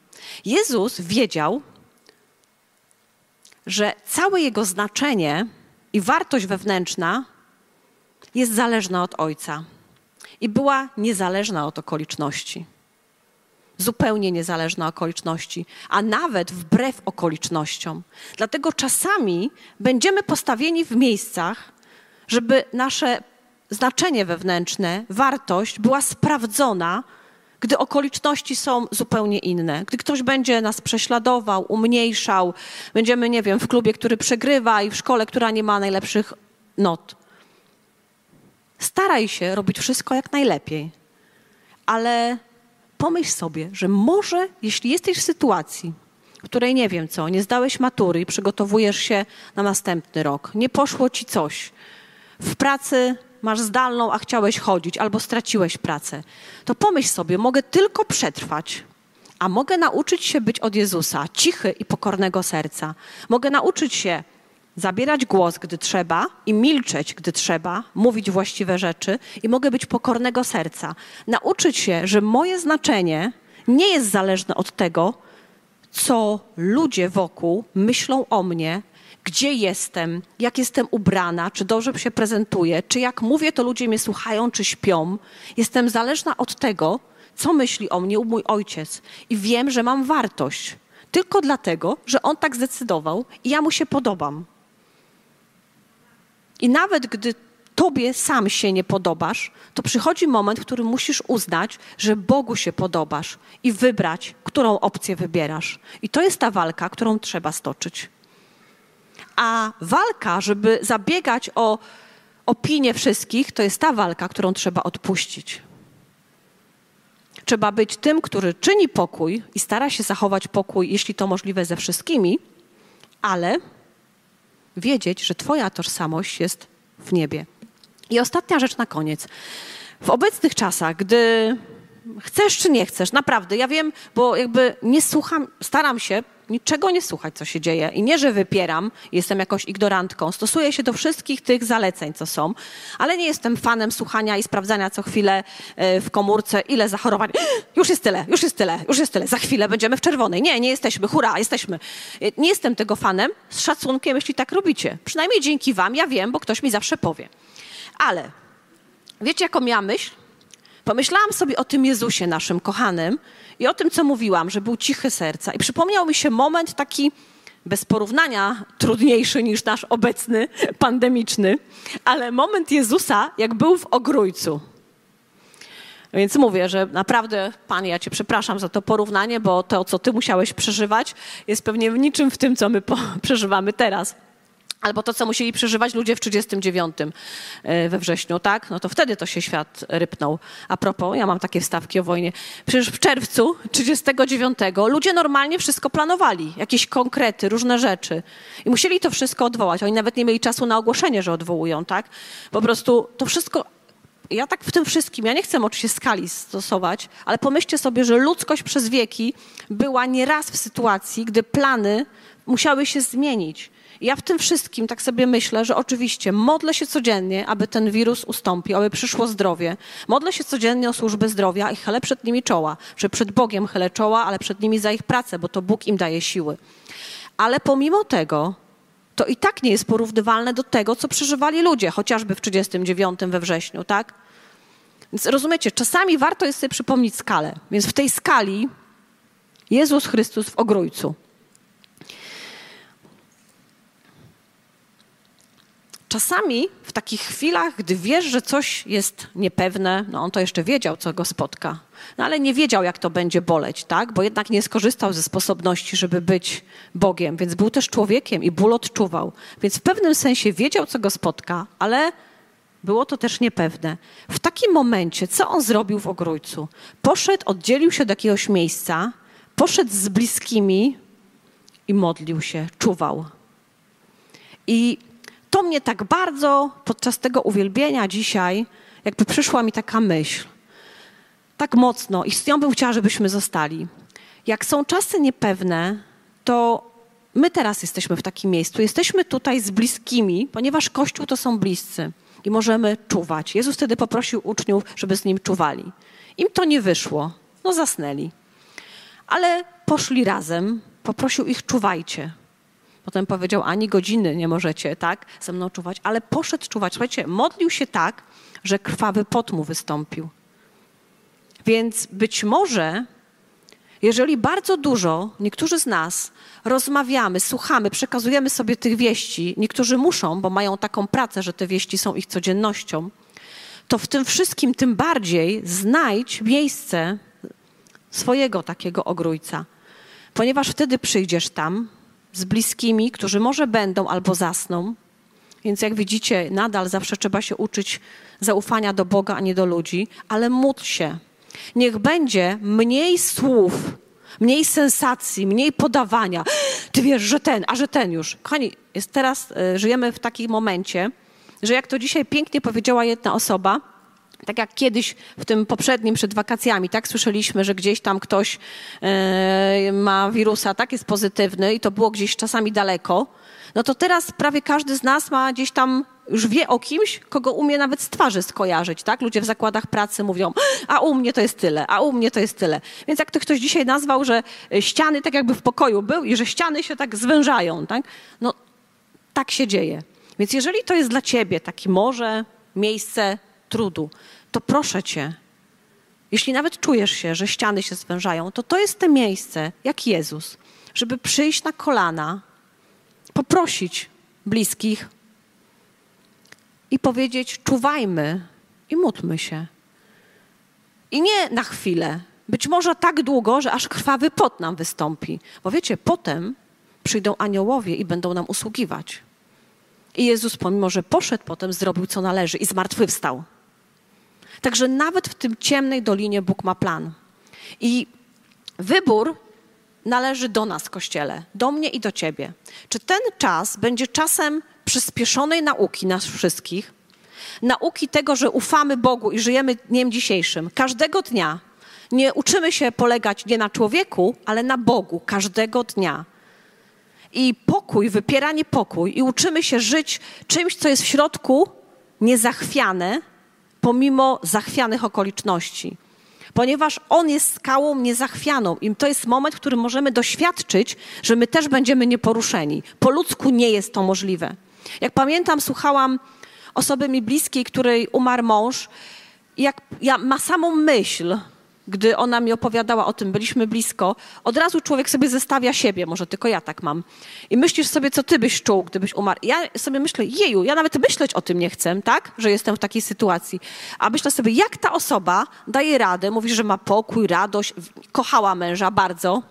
Jezus wiedział, że całe jego znaczenie i wartość wewnętrzna jest zależna od Ojca. I była niezależna od okoliczności. Zupełnie niezależna od okoliczności, a nawet wbrew okolicznościom. Dlatego czasami będziemy postawieni w miejscach, żeby nasze znaczenie wewnętrzne, wartość była sprawdzona, gdy okoliczności są zupełnie inne. Gdy ktoś będzie nas prześladował, umniejszał, będziemy, nie wiem, w klubie, który przegrywa i w szkole, która nie ma najlepszych not. Staraj się robić wszystko jak najlepiej, ale pomyśl sobie, że może, jeśli jesteś w sytuacji, w której nie wiem co, nie zdałeś matury i przygotowujesz się na następny rok, nie poszło ci coś, w pracy masz zdalną, a chciałeś chodzić albo straciłeś pracę, to pomyśl sobie, mogę tylko przetrwać, a mogę nauczyć się być od Jezusa, cichy i pokornego serca. Mogę nauczyć się zabierać głos, gdy trzeba i milczeć, gdy trzeba, mówić właściwe rzeczy i mogę być pokornego serca. Nauczyć się, że moje znaczenie nie jest zależne od tego, co ludzie wokół myślą o mnie, gdzie jestem, jak jestem ubrana, czy dobrze się prezentuję, czy jak mówię, to ludzie mnie słuchają, czy śpią. Jestem zależna od tego, co myśli o mnie mój ojciec i wiem, że mam wartość tylko dlatego, że on tak zdecydował i ja mu się podobam. I nawet gdy tobie sam się nie podobasz, to przychodzi moment, w którym musisz uznać, że Bogu się podobasz i wybrać, którą opcję wybierasz. I to jest ta walka, którą trzeba stoczyć. A walka, żeby zabiegać o opinię wszystkich, to jest ta walka, którą trzeba odpuścić. Trzeba być tym, który czyni pokój i stara się zachować pokój, jeśli to możliwe, ze wszystkimi, ale wiedzieć, że twoja tożsamość jest w niebie. I ostatnia rzecz na koniec. W obecnych czasach, gdy chcesz czy nie chcesz, naprawdę, ja wiem, bo jakby nie słucham, staram się niczego nie słuchać, co się dzieje. I nie, że wypieram, jestem jakąś ignorantką. Stosuję się do wszystkich tych zaleceń, co są, ale nie jestem fanem słuchania i sprawdzania co chwilę w komórce, ile zachorowań. Już jest tyle. Za chwilę będziemy w czerwonej. Nie jesteśmy, hurra, jesteśmy. Nie jestem tego fanem, z szacunkiem, jeśli tak robicie. Przynajmniej dzięki wam, ja wiem, bo ktoś mi zawsze powie. Ale wiecie, jaką miałam myśl? Pomyślałam sobie o tym Jezusie naszym kochanym i o tym, co mówiłam, że był cichy serca. I przypomniał mi się moment taki bez porównania trudniejszy niż nasz obecny, pandemiczny, ale moment Jezusa, jak był w Ogrójcu. Więc mówię, że naprawdę, Panie, ja Cię przepraszam za to porównanie, bo to, co Ty musiałeś przeżywać, jest pewnie niczym w tym, co my przeżywamy teraz. Albo to, co musieli przeżywać ludzie w 1939 we wrześniu, tak? No to wtedy to się świat rypnął. A propos, ja mam takie wstawki o wojnie. Przecież w czerwcu 1939 ludzie normalnie wszystko planowali. Jakieś konkrety, różne rzeczy. I musieli to wszystko odwołać. Oni nawet nie mieli czasu na ogłoszenie, że odwołują, tak? Po prostu to wszystko... Ja tak w tym wszystkim, ja nie chcę oczywiście skali stosować, ale pomyślcie sobie, że ludzkość przez wieki była nieraz w sytuacji, gdy plany musiały się zmienić. Ja w tym wszystkim tak sobie myślę, że oczywiście modlę się codziennie, aby ten wirus ustąpił, aby przyszło zdrowie. Modlę się codziennie o służby zdrowia i chylę przed nimi czoła, że przed Bogiem chylę czoła, ale przed nimi za ich pracę, bo to Bóg im daje siły. Ale pomimo tego to i tak nie jest porównywalne do tego, co przeżywali ludzie, chociażby w 1939 we wrześniu, tak? Więc rozumiecie, czasami warto jest sobie przypomnieć skalę. Więc w tej skali Jezus Chrystus w Ogrójcu. Czasami w takich chwilach, gdy wiesz, że coś jest niepewne, no on to jeszcze wiedział, co go spotka, no ale nie wiedział, jak to będzie boleć, tak? Bo jednak nie skorzystał ze sposobności, żeby być Bogiem, więc był też człowiekiem i ból odczuwał. Więc w pewnym sensie wiedział, co go spotka, ale Było to też niepewne. W takim momencie, co on zrobił w Ogrójcu? Poszedł, oddzielił się do jakiegoś miejsca, poszedł z bliskimi i modlił się, czuwał. I to mnie tak bardzo podczas tego uwielbienia dzisiaj, jakby przyszła mi taka myśl, tak mocno i z nią bym chciała, żebyśmy zostali. Jak są czasy niepewne, to my teraz jesteśmy w takim miejscu. Jesteśmy tutaj z bliskimi, ponieważ Kościół to są bliscy i możemy czuwać. Jezus wtedy poprosił uczniów, żeby z Nim czuwali. Im to nie wyszło, no zasnęli. Ale poszli razem, poprosił ich, czuwajcie. Potem powiedział, ani godziny nie możecie, tak, ze mną czuwać, ale poszedł czuwać. Słuchajcie, modlił się tak, że krwawy pot mu wystąpił. Więc być może, jeżeli bardzo dużo, niektórzy z nas rozmawiamy, słuchamy, przekazujemy sobie tych wieści, niektórzy muszą, bo mają taką pracę, że te wieści są ich codziennością, to w tym wszystkim tym bardziej znajdź miejsce swojego takiego ogrójca. Ponieważ wtedy przyjdziesz tam z bliskimi, którzy może będą albo zasną. Więc jak widzicie, nadal zawsze trzeba się uczyć zaufania do Boga, a nie do ludzi, ale módl się. Niech będzie mniej słów, mniej sensacji, mniej podawania. Ty wiesz, że ten, a że ten już. Kochani, teraz żyjemy w takim momencie, że jak to dzisiaj pięknie powiedziała jedna osoba, tak jak kiedyś w tym poprzednim, przed wakacjami, tak słyszeliśmy, że gdzieś tam ktoś ma wirusa, tak jest pozytywny i to było gdzieś czasami daleko, no to teraz prawie każdy z nas ma gdzieś tam, już wie o kimś, kogo umie nawet z twarzy skojarzyć, tak? Ludzie w zakładach pracy mówią, a u mnie to jest tyle, a u mnie to jest tyle. Więc jak to ktoś dzisiaj nazwał, że ściany tak jakby w pokoju był i że ściany się tak zwężają, tak? No tak się dzieje. Więc jeżeli to jest dla ciebie taki może miejsce trudu, to proszę cię, jeśli nawet czujesz się, że ściany się zwężają, to to jest to miejsce, jak Jezus, żeby przyjść na kolana, poprosić bliskich i powiedzieć, czuwajmy i módlmy się. I nie na chwilę, być może tak długo, że aż krwawy pot nam wystąpi. Bo wiecie, potem przyjdą aniołowie i będą nam usługiwać. I Jezus, pomimo że poszedł potem, zrobił co należy i zmartwychwstał. Także nawet w tym ciemnej dolinie Bóg ma plan. I wybór należy do nas, Kościele, do mnie i do ciebie. Czy ten czas będzie czasem przyspieszonej nauki nas wszystkich, nauki tego, że ufamy Bogu i żyjemy dniem dzisiejszym. Każdego dnia nie uczymy się polegać nie na człowieku, ale na Bogu. Każdego dnia. I pokój, wypiera niepokój i uczymy się żyć czymś, co jest w środku niezachwiane, pomimo zachwianych okoliczności. Ponieważ On jest skałą niezachwianą i to jest moment, w którym możemy doświadczyć, że my też będziemy nieporuszeni. Po ludzku nie jest to możliwe. Jak pamiętam, słuchałam osoby mi bliskiej, której umarł mąż, ma samą myśl, gdy ona mi opowiadała o tym, byliśmy blisko, od razu człowiek sobie zestawia siebie, może tylko ja tak mam. I myślisz sobie, co ty byś czuł, gdybyś umarł. Ja sobie myślę, jeju, ja nawet myśleć o tym nie chcę, tak, że jestem w takiej sytuacji. A myślę sobie, jak ta osoba daje radę, mówi, że ma pokój, radość, kochała męża bardzo.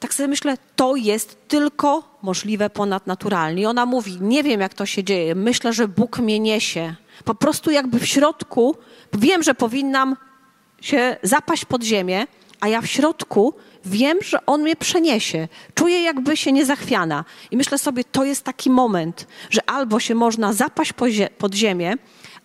Tak sobie myślę, to jest tylko możliwe ponadnaturalnie. I ona mówi, nie wiem jak to się dzieje, myślę, że Bóg mnie niesie. Po prostu jakby w środku, wiem, że powinnam się zapaść pod ziemię, a ja w środku wiem, że On mnie przeniesie. Czuję jakby się niezachwiana. I myślę sobie, to jest taki moment, że albo się można zapaść pod ziemię,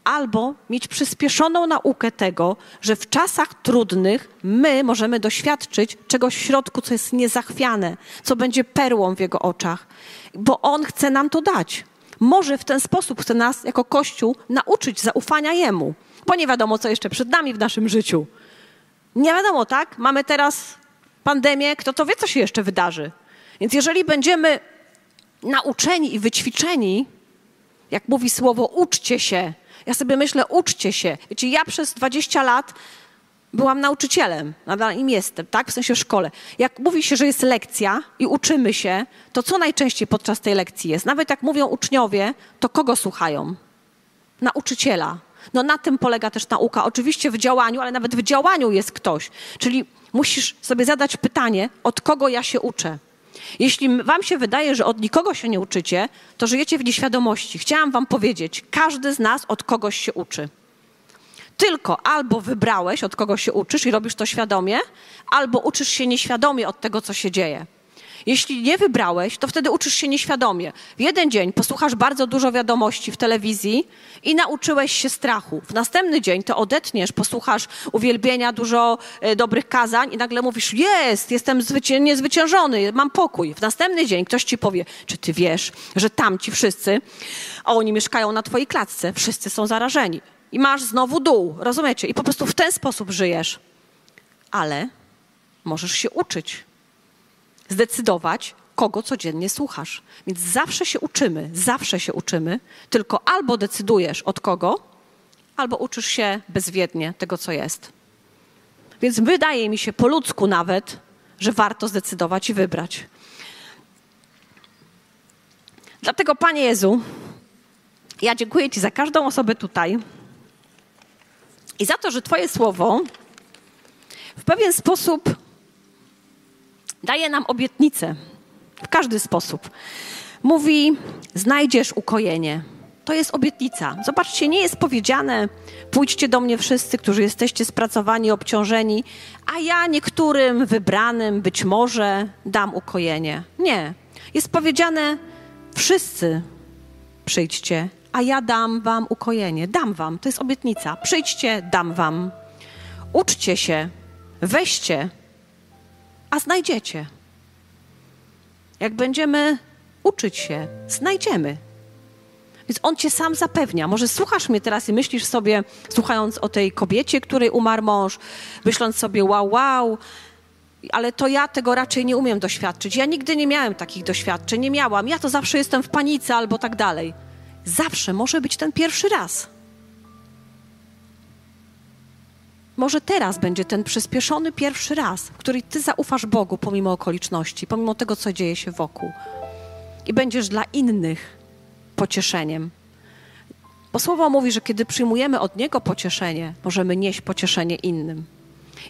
albo mieć przyspieszoną naukę tego, że w czasach trudnych my możemy doświadczyć czegoś w środku, co jest niezachwiane, co będzie perłą w Jego oczach, bo On chce nam to dać. Może w ten sposób chce nas jako Kościół nauczyć zaufania Jemu, bo nie wiadomo, co jeszcze przed nami w naszym życiu. Nie wiadomo, tak? Mamy teraz pandemię, kto to wie, co się jeszcze wydarzy. Więc jeżeli będziemy nauczeni i wyćwiczeni, jak mówi słowo, uczcie się. Ja sobie myślę, uczcie się. Wiecie, ja przez 20 lat byłam nauczycielem, nadal im jestem, tak? W sensie w szkole. Jak mówi się, że jest lekcja i uczymy się, to co najczęściej podczas tej lekcji jest? Nawet jak mówią uczniowie, to kogo słuchają? Nauczyciela. No na tym polega też nauka. Oczywiście w działaniu, ale nawet w działaniu jest ktoś. Czyli musisz sobie zadać pytanie, od kogo ja się uczę? Jeśli wam się wydaje, że od nikogo się nie uczycie, to żyjecie w nieświadomości. Chciałam wam powiedzieć, każdy z nas od kogoś się uczy. Tylko albo wybrałeś, od kogo się uczysz i robisz to świadomie, albo uczysz się nieświadomie od tego, co się dzieje. Jeśli nie wybrałeś, to wtedy uczysz się nieświadomie. W jeden dzień posłuchasz bardzo dużo wiadomości w telewizji i nauczyłeś się strachu. W następny dzień to odetniesz, posłuchasz uwielbienia, dużo dobrych kazań i nagle mówisz, jestem niezwyciężony, mam pokój. W następny dzień ktoś ci powie, czy ty wiesz, że tamci wszyscy, a oni mieszkają na twojej klatce, wszyscy są zarażeni. I masz znowu dół, rozumiecie? I po prostu w ten sposób żyjesz. Ale możesz się uczyć. Zdecydować, kogo codziennie słuchasz. Więc zawsze się uczymy, tylko albo decydujesz od kogo, albo uczysz się bezwiednie tego, co jest. Więc wydaje mi się po ludzku nawet, że warto zdecydować i wybrać. Dlatego, Panie Jezu, ja dziękuję Ci za każdą osobę tutaj i za to, że Twoje słowo w pewien sposób daje nam obietnicę. W każdy sposób. Mówi, znajdziesz ukojenie. To jest obietnica. Zobaczcie, nie jest powiedziane, pójdźcie do mnie wszyscy, którzy jesteście spracowani, obciążeni, a ja niektórym wybranym być może dam ukojenie. Nie. Jest powiedziane, wszyscy przyjdźcie, a ja dam wam ukojenie. Dam wam. To jest obietnica. Przyjdźcie, dam wam. Uczcie się, weźcie, a znajdziecie. Jak będziemy uczyć się, znajdziemy. Więc On cię sam zapewnia. Może słuchasz mnie teraz i myślisz sobie, słuchając o tej kobiecie, której umarł mąż, myśląc sobie wow, ale to ja tego raczej nie umiem doświadczyć. Ja nigdy nie miałem takich doświadczeń, nie miałam. Ja to zawsze jestem w panice albo tak dalej. Zawsze może być ten pierwszy raz. Może teraz będzie ten przyspieszony pierwszy raz, w którym ty zaufasz Bogu pomimo okoliczności, pomimo tego, co dzieje się wokół. I będziesz dla innych pocieszeniem. Bo słowo mówi, że kiedy przyjmujemy od Niego pocieszenie, możemy nieść pocieszenie innym.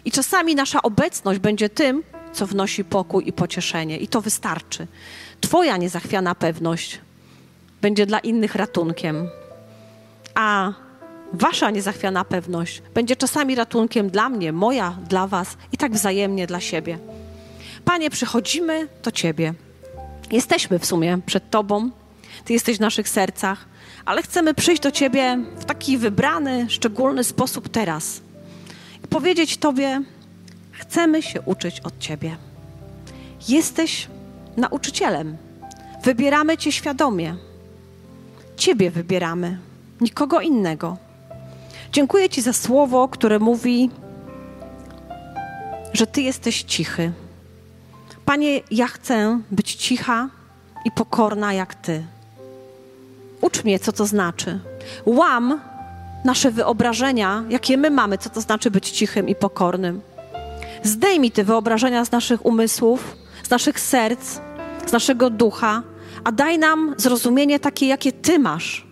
I czasami nasza obecność będzie tym, co wnosi pokój i pocieszenie. I to wystarczy. Twoja niezachwiana pewność będzie dla innych ratunkiem. A wasza niezachwiana pewność będzie czasami ratunkiem dla mnie, moja, dla was i tak wzajemnie dla siebie. Panie, przychodzimy do Ciebie. Jesteśmy w sumie przed Tobą. Ty jesteś w naszych sercach, ale chcemy przyjść do Ciebie w taki wybrany, szczególny sposób teraz. I powiedzieć Tobie, chcemy się uczyć od Ciebie. Jesteś nauczycielem. Wybieramy Cię świadomie. Ciebie wybieramy, nikogo innego. Dziękuję Ci za słowo, które mówi, że Ty jesteś cichy. Panie, ja chcę być cicha i pokorna jak Ty. Ucz mnie, co to znaczy. Łam nasze wyobrażenia, jakie my mamy, co to znaczy być cichym i pokornym. Zdejmij te wyobrażenia z naszych umysłów, z naszych serc, z naszego ducha, a daj nam zrozumienie takie, jakie Ty masz.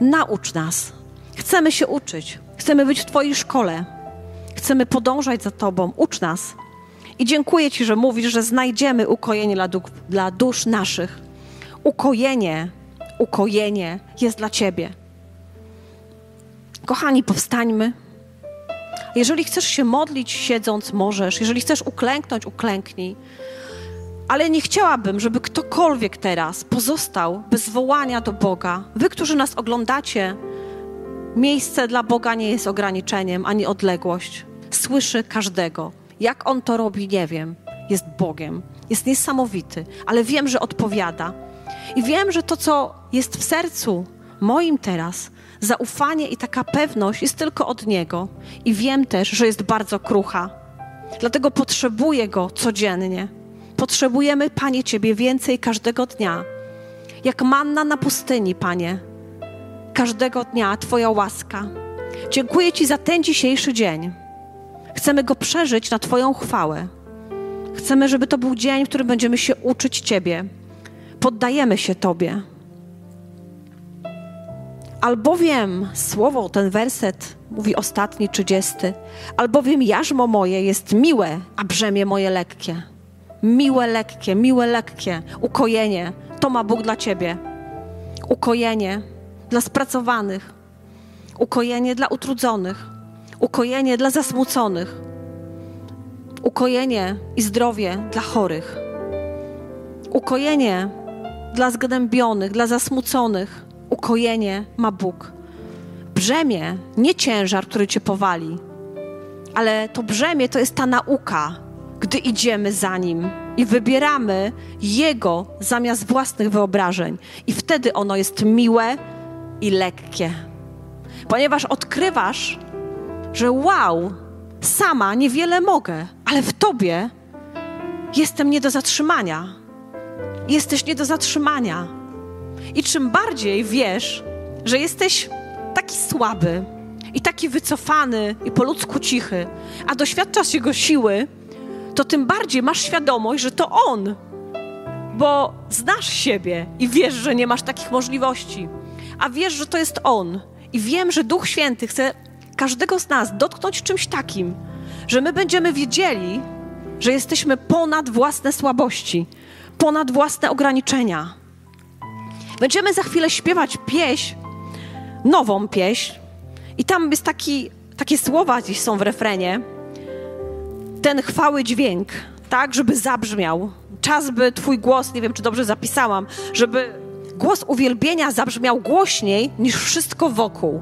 Naucz nas. Chcemy się uczyć. Chcemy być w Twojej szkole. Chcemy podążać za Tobą. Ucz nas. I dziękuję Ci, że mówisz, że znajdziemy ukojenie dla dusz naszych. Ukojenie jest dla Ciebie. Kochani, powstańmy. Jeżeli chcesz się modlić siedząc, możesz. Jeżeli chcesz uklęknąć, uklęknij. Ale nie chciałabym, żeby ktokolwiek teraz pozostał bez wołania do Boga. Wy, którzy nas oglądacie, miejsce dla Boga nie jest ograniczeniem ani odległość. Słyszy każdego. Jak On to robi, nie wiem. Jest Bogiem. Jest niesamowity, ale wiem, że odpowiada. I wiem, że to, co jest w sercu moim teraz, zaufanie i taka pewność jest tylko od Niego. I wiem też, że jest bardzo krucha. Dlatego potrzebuję Go codziennie. Potrzebujemy, Panie, Ciebie więcej każdego dnia. Jak manna na pustyni, Panie. Każdego dnia Twoja łaska. Dziękuję Ci za ten dzisiejszy dzień. Chcemy go przeżyć na Twoją chwałę. Chcemy, żeby to był dzień, w którym będziemy się uczyć Ciebie. Poddajemy się Tobie. Albowiem słowo, ten werset mówi ostatni, 30. Albowiem jarzmo moje jest miłe, a brzemię moje lekkie. miłe, lekkie, ukojenie. To ma Bóg dla ciebie. Ukojenie dla spracowanych, ukojenie dla utrudzonych, ukojenie dla zasmuconych, ukojenie i zdrowie dla chorych, ukojenie dla zgnębionych, dla zasmuconych. Ukojenie ma Bóg. Brzemię, nie ciężar, który cię powali, ale to brzemię to jest ta nauka, gdy idziemy za Nim i wybieramy Jego zamiast własnych wyobrażeń. I wtedy ono jest miłe i lekkie. Ponieważ odkrywasz, że wow, sama niewiele mogę, ale w Tobie jestem nie do zatrzymania. Jesteś nie do zatrzymania. I czym bardziej wiesz, że jesteś taki słaby i taki wycofany i po ludzku cichy, a doświadczasz Jego siły, to tym bardziej masz świadomość, że to On, bo znasz siebie i wiesz, że nie masz takich możliwości, a wiesz, że to jest On. I wiem, że Duch Święty chce każdego z nas dotknąć czymś takim, że my będziemy wiedzieli, że jesteśmy ponad własne słabości, ponad własne ograniczenia. Będziemy za chwilę śpiewać pieśń, nową pieśń i tam jest takie słowa dziś są w refrenie, ten chwały dźwięk, tak, żeby zabrzmiał. Czas by Twój głos, nie wiem, czy dobrze zapisałam, żeby głos uwielbienia zabrzmiał głośniej niż wszystko wokół.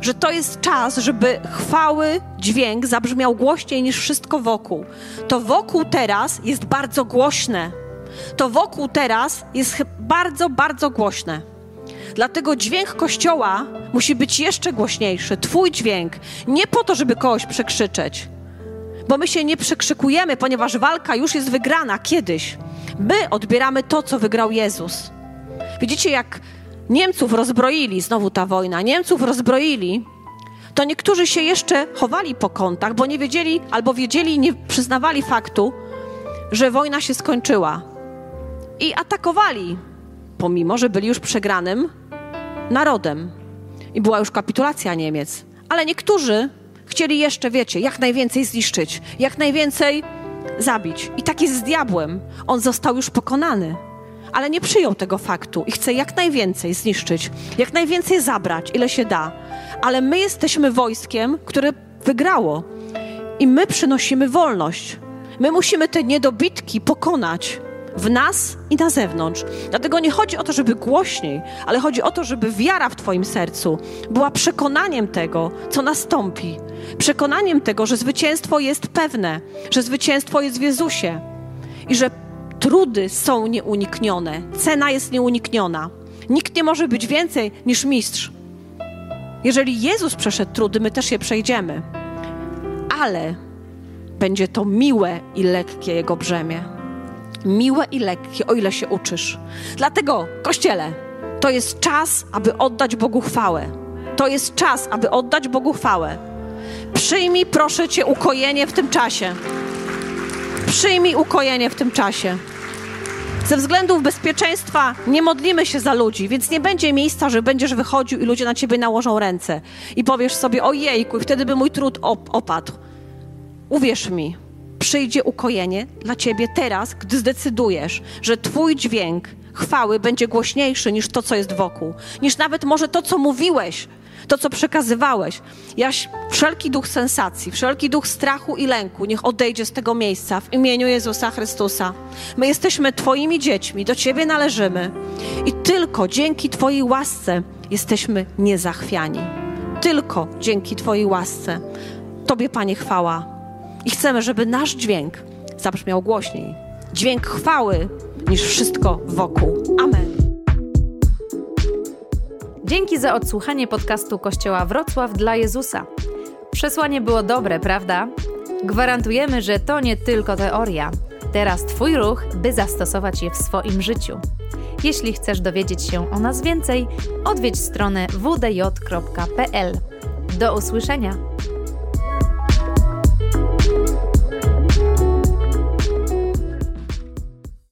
Że to jest czas, żeby chwały dźwięk zabrzmiał głośniej niż wszystko wokół. To wokół teraz jest bardzo głośne. To wokół teraz jest bardzo, bardzo głośne. Dlatego dźwięk Kościoła musi być jeszcze głośniejszy. Twój dźwięk. Nie po to, żeby kogoś przekrzyczeć. Bo my się nie przekrzykujemy, ponieważ walka już jest wygrana kiedyś. My odbieramy to, co wygrał Jezus. Widzicie, jak Niemców rozbroili, znowu ta wojna, Niemców rozbroili, to niektórzy się jeszcze chowali po kątach, bo nie wiedzieli, albo wiedzieli i nie przyznawali faktu, że wojna się skończyła. I atakowali, pomimo że byli już przegranym narodem. I była już kapitulacja Niemiec. Ale niektórzy chcieli jeszcze, wiecie, jak najwięcej zniszczyć, jak najwięcej zabić. I tak jest z diabłem. On został już pokonany, ale nie przyjął tego faktu i chce jak najwięcej zniszczyć, jak najwięcej zabrać, ile się da. Ale my jesteśmy wojskiem, które wygrało i my przynosimy wolność. My musimy te niedobitki pokonać w nas i na zewnątrz. Dlatego nie chodzi o to, żeby głośniej, ale chodzi o to, żeby wiara w Twoim sercu była przekonaniem tego, co nastąpi. Przekonaniem tego, że zwycięstwo jest pewne, że zwycięstwo jest w Jezusie i że trudy są nieuniknione, cena jest nieunikniona. Nikt nie może być więcej niż mistrz. Jeżeli Jezus przeszedł trudy, my też je przejdziemy. Ale będzie to miłe i lekkie Jego brzemię. Miłe i lekkie, o ile się uczysz. Dlatego, Kościele, to jest czas, aby oddać Bogu chwałę. To jest czas, aby oddać Bogu chwałę. Przyjmij, proszę Cię, ukojenie w tym czasie. Przyjmij ukojenie w tym czasie. Ze względów bezpieczeństwa nie modlimy się za ludzi, więc nie będzie miejsca, że będziesz wychodził i ludzie na ciebie nałożą ręce i powiesz sobie, ojejku, i wtedy by mój trud opadł. Uwierz mi, przyjdzie ukojenie dla ciebie teraz, gdy zdecydujesz, że twój dźwięk chwały będzie głośniejszy niż to, co jest wokół, niż nawet może to, co mówiłeś, to, co przekazywałeś. Wszelki duch sensacji, wszelki duch strachu i lęku niech odejdzie z tego miejsca w imieniu Jezusa Chrystusa. My jesteśmy Twoimi dziećmi, do Ciebie należymy i tylko dzięki Twojej łasce jesteśmy niezachwiani. Tylko dzięki Twojej łasce. Tobie, Panie, chwała. I chcemy, żeby nasz dźwięk zabrzmiał głośniej. Dźwięk chwały niż wszystko wokół. Amen. Dzięki za odsłuchanie podcastu Kościoła Wrocław dla Jezusa. Przesłanie było dobre, prawda? Gwarantujemy, że to nie tylko teoria. Teraz Twój ruch, by zastosować je w swoim życiu. Jeśli chcesz dowiedzieć się o nas więcej, odwiedź stronę wdj.pl. Do usłyszenia!